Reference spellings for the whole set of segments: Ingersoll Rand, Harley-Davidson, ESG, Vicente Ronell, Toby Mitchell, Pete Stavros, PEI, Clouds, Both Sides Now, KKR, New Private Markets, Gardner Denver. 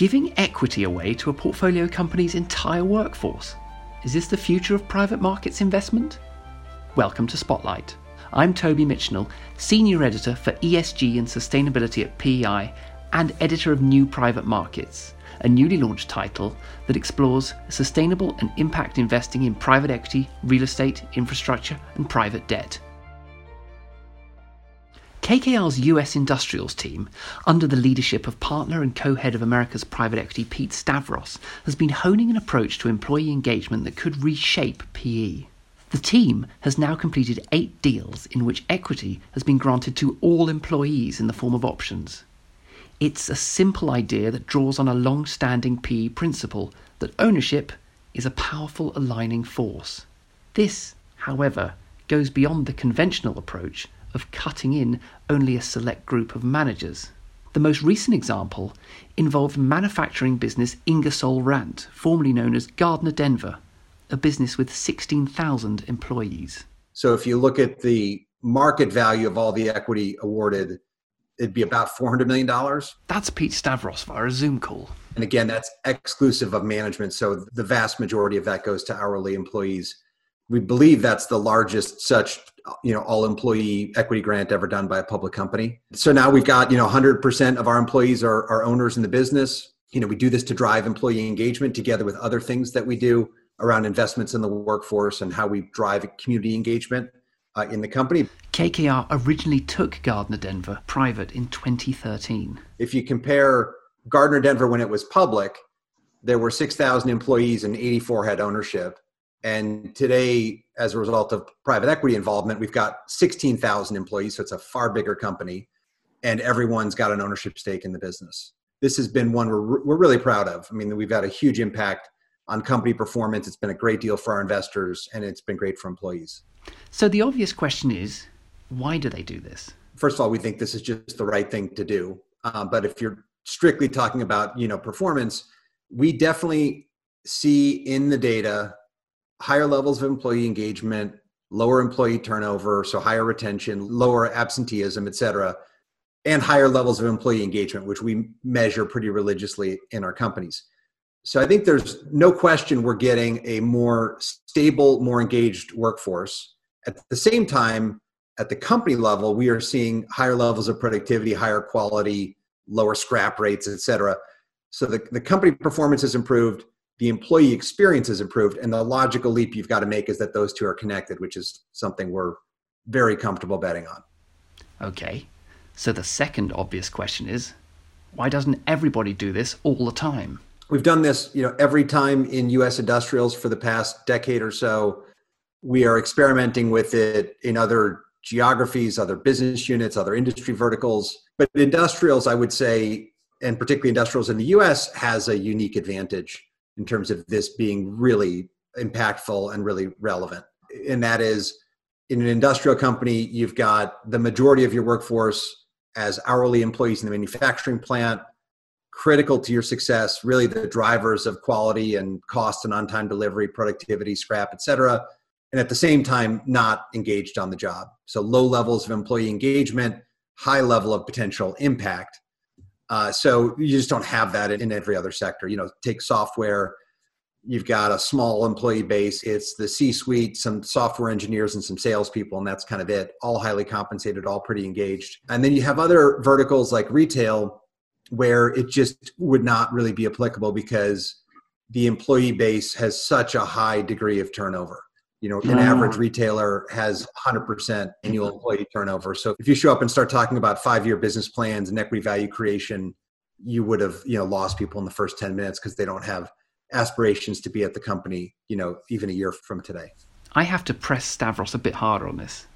Giving equity away to a portfolio company's entire workforce. Is this the future of private markets investment? Welcome to Spotlight. I'm Toby Mitchell, Senior Editor for ESG and Sustainability at PEI and Editor of New Private Markets, a newly launched title that explores sustainable and impact investing in private equity, real estate, infrastructure, and private debt. KKR's US Industrials team, under the leadership of partner and co-head of America's private equity Pete Stavros, has been honing an approach to employee engagement that could reshape PE. The team has now completed 8 deals in which equity has been granted to all employees in the form of options. It's a simple idea that draws on a long-standing PE principle that ownership is a powerful aligning force. This, however, goes beyond the conventional approach of cutting in only a select group of managers. The most recent example involved manufacturing business Ingersoll Rand, formerly known as Gardner Denver, a business with 16,000 employees. So if you look at the market value of all the equity awarded, it'd be about $400 million. That's Pete Stavros via a Zoom call. And again, that's exclusive of management. So the vast majority of that goes to hourly employees. We believe that's the largest such, all employee equity grant ever done by a public company. So now we've got, 100% of our employees are owners in the business. We do this to drive employee engagement together with other things that we do around investments in the workforce and how we drive community engagement in the company. KKR originally took Gardner Denver private in 2013. If you compare Gardner Denver when it was public, there were 6,000 employees and 84 had ownership. And today, as a result of private equity involvement, we've got 16,000 employees, so it's a far bigger company, and everyone's got an ownership stake in the business. This has been one we're really proud of. I mean, we've had a huge impact on company performance. It's been a great deal for our investors, and it's been great for employees. So the obvious question is, why do they do this? First of all, we think this is just the right thing to do. But if you're strictly talking about, performance, we definitely see in the data higher levels of employee engagement, lower employee turnover, so higher retention, lower absenteeism, et cetera, and higher levels of employee engagement, which we measure pretty religiously in our companies. So I think there's no question we're getting a more stable, more engaged workforce. At the same time, at the company level, we are seeing higher levels of productivity, higher quality, lower scrap rates, et cetera. So the company performance has improved. The employee experience has improved, and the logical leap you've got to make is that those two are connected, which is something we're very comfortable betting on. Okay, so the second obvious question is, why doesn't everybody do this all the time? We've done this, every time in U.S. Industrials for the past decade or so. We are experimenting with it in other geographies, other business units, other industry verticals. But Industrials, I would say, and particularly Industrials in the U.S., has a unique advantage in terms of this being really impactful and really relevant. And that is, in an industrial company, you've got the majority of your workforce as hourly employees in the manufacturing plant, critical to your success, really the drivers of quality and cost and on-time delivery, productivity, scrap, et cetera, and at the same time, not engaged on the job. So low levels of employee engagement, high level of potential impact. So you just don't have that in every other sector. Take software. You've got a small employee base. It's the C-suite, some software engineers and some salespeople, and that's kind of it. All highly compensated, all pretty engaged. And then you have other verticals like retail where it just would not really be applicable because the employee base has such a high degree of turnover. An average retailer has 100% annual employee turnover. So if you show up and start talking about 5-year business plans and equity value creation, you would have, lost people in the first 10 minutes because they don't have aspirations to be at the company, even a year from today. I have to press Stavros a bit harder on this.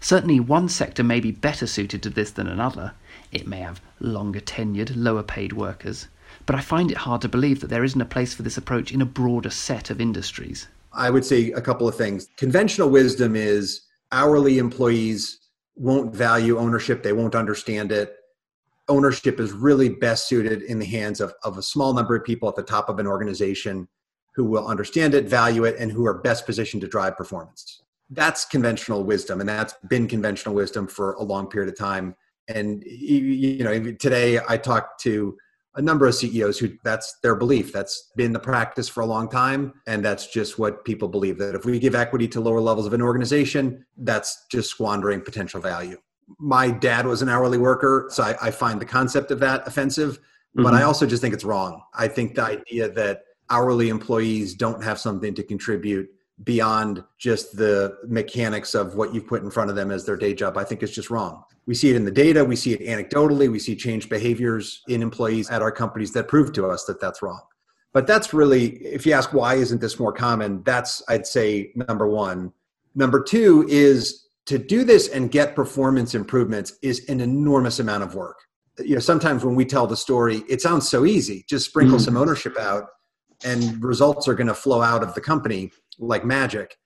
Certainly one sector may be better suited to this than another. It may have longer tenured, lower paid workers, but I find it hard to believe that there isn't a place for this approach in a broader set of industries. I would say a couple of things. Conventional wisdom is hourly employees won't value ownership. They won't understand it. Ownership is really best suited in the hands of a small number of people at the top of an organization who will understand it, value it, and who are best positioned to drive performance. That's conventional wisdom, and that's been conventional wisdom for a long period of time. And today I talk to a number of CEOs who that's their belief. That's been the practice for a long time. And that's just what people believe, that if we give equity to lower levels of an organization, that's just squandering potential value. My dad was an hourly worker, so I find the concept of that offensive, but I also just think it's wrong. I think the idea that hourly employees don't have something to contribute beyond just the mechanics of what you put in front of them as their day job, I think it's just wrong. We see it in the data. We see it anecdotally. We see changed behaviors in employees at our companies that prove to us that that's wrong. But that's really, if you ask why isn't this more common, that's, I'd say, number one. Number two is to do this and get performance improvements is an enormous amount of work. You know, sometimes when we tell the story, it sounds so easy. Just sprinkle some ownership out and results are going to flow out of the company like magic.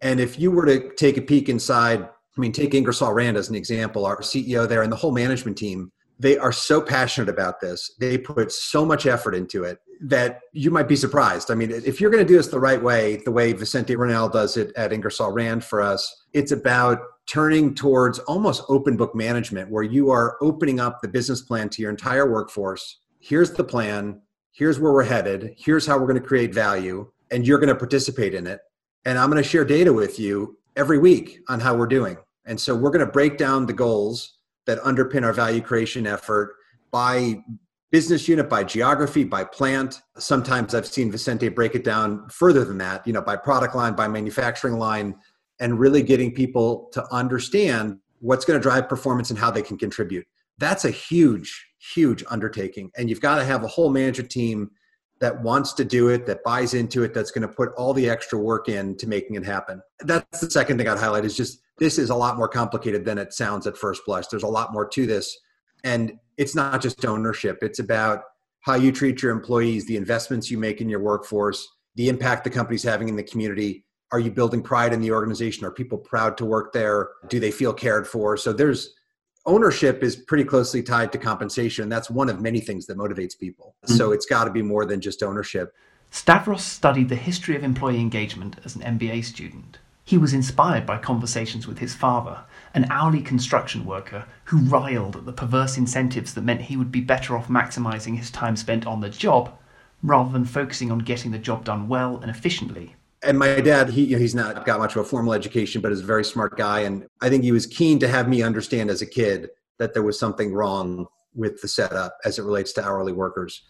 And if you were to take a peek inside, I mean, take Ingersoll Rand as an example, our CEO there and the whole management team, they are so passionate about this. They put so much effort into it that you might be surprised. I mean, if you're going to do this the right way, the way Vicente Ronell does it at Ingersoll Rand for us, it's about turning towards almost open book management where you are opening up the business plan to your entire workforce. Here's the plan. Here's where we're headed. Here's how we're going to create value. And you're going to participate in it. And I'm going to share data with you every week on how we're doing. And so we're going to break down the goals that underpin our value creation effort by business unit, by geography, by plant. Sometimes I've seen Vicente break it down further than that, you know, by product line, by manufacturing line, and really getting people to understand what's going to drive performance and how they can contribute. That's a huge, huge undertaking. And you've got to have a whole management team that wants to do it, that buys into it, that's going to put all the extra work in to making it happen. That's the second thing I'd highlight is just this is a lot more complicated than it sounds at first blush. There's a lot more to this. And it's not just ownership. It's about how you treat your employees, the investments you make in your workforce, the impact the company's having in the community. Are you building pride in the organization? Are people proud to work there? Do they feel cared for? So there's ownership is pretty closely tied to compensation. That's one of many things that motivates people. So it's got to be more than just ownership. Stavros studied the history of employee engagement as an MBA student. He was inspired by conversations with his father, an hourly construction worker who railed at the perverse incentives that meant he would be better off maximizing his time spent on the job rather than focusing on getting the job done well and efficiently. And my dad, he's not got much of a formal education, but is a very smart guy. And I think he was keen to have me understand as a kid that there was something wrong with the setup as it relates to hourly workers.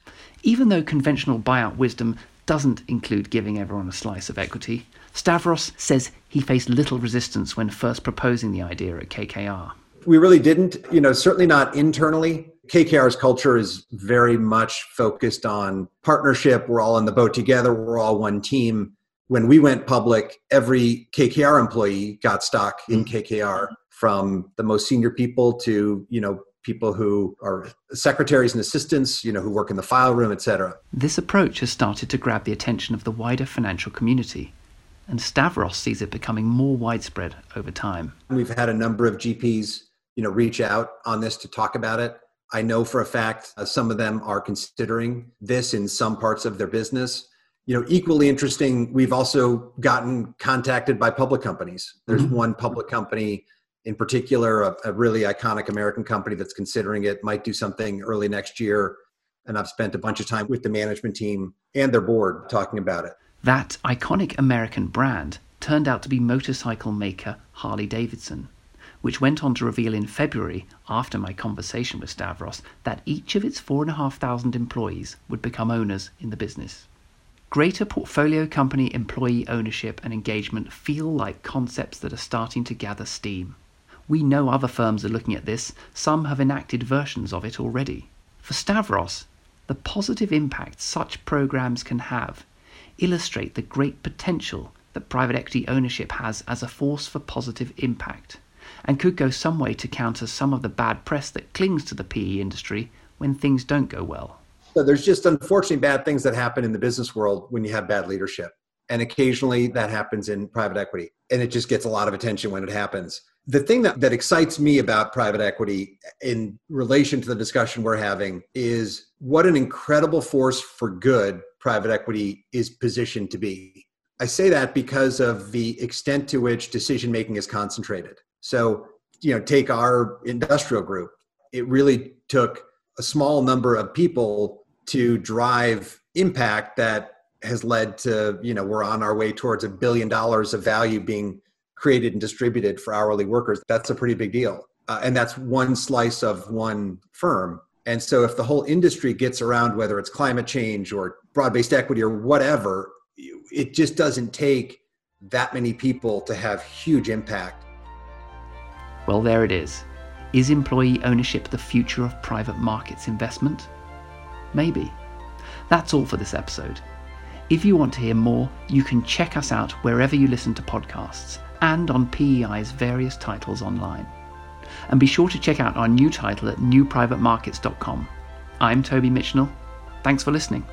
Even though conventional buyout wisdom doesn't include giving everyone a slice of equity, Stavros says he faced little resistance when first proposing the idea at KKR. We really didn't, certainly not internally. KKR's culture is very much focused on partnership. We're all in the boat together. We're all one team. When we went public, every KKR employee got stock in KKR, from the most senior people to, people who are secretaries and assistants, who work in the file room, etc. This approach has started to grab the attention of the wider financial community, and Stavros sees it becoming more widespread over time. We've had a number of GPs, reach out on this to talk about it. I know for a fact some of them are considering this in some parts of their business. Equally interesting, we've also gotten contacted by public companies. There's one public company in particular, a really iconic American company that's considering it, might do something early next year. And I've spent a bunch of time with the management team and their board talking about it. That iconic American brand turned out to be motorcycle maker Harley-Davidson, which went on to reveal in February, after my conversation with Stavros, that each of its 4,500 employees would become owners in the business. Greater portfolio company employee ownership and engagement feel like concepts that are starting to gather steam. We know other firms are looking at this. Some have enacted versions of it already. For Stavros, the positive impact such programs can have illustrate the great potential that private equity ownership has as a force for positive impact, and could go some way to counter some of the bad press that clings to the PE industry when things don't go well. So there's just, unfortunately, bad things that happen in the business world when you have bad leadership. And occasionally that happens in private equity. And it just gets a lot of attention when it happens. The thing that excites me about private equity in relation to the discussion we're having is what an incredible force for good private equity is positioned to be. I say that because of the extent to which decision-making is concentrated. So, take our industrial group. It really took a small number of people to drive impact that has led to, you know, we're on our way towards $1 billion of value being created and distributed for hourly workers. That's a pretty big deal. And that's one slice of one firm. And so if the whole industry gets around, whether it's climate change or broad-based equity or whatever, it just doesn't take that many people to have huge impact. Well, there it is. Is employee ownership the future of private markets investment? Maybe. That's all for this episode. If you want to hear more, you can check us out wherever you listen to podcasts and on PEI's various titles online. And be sure to check out our new title at newprivatemarkets.com. I'm Toby Mitchell. Thanks for listening.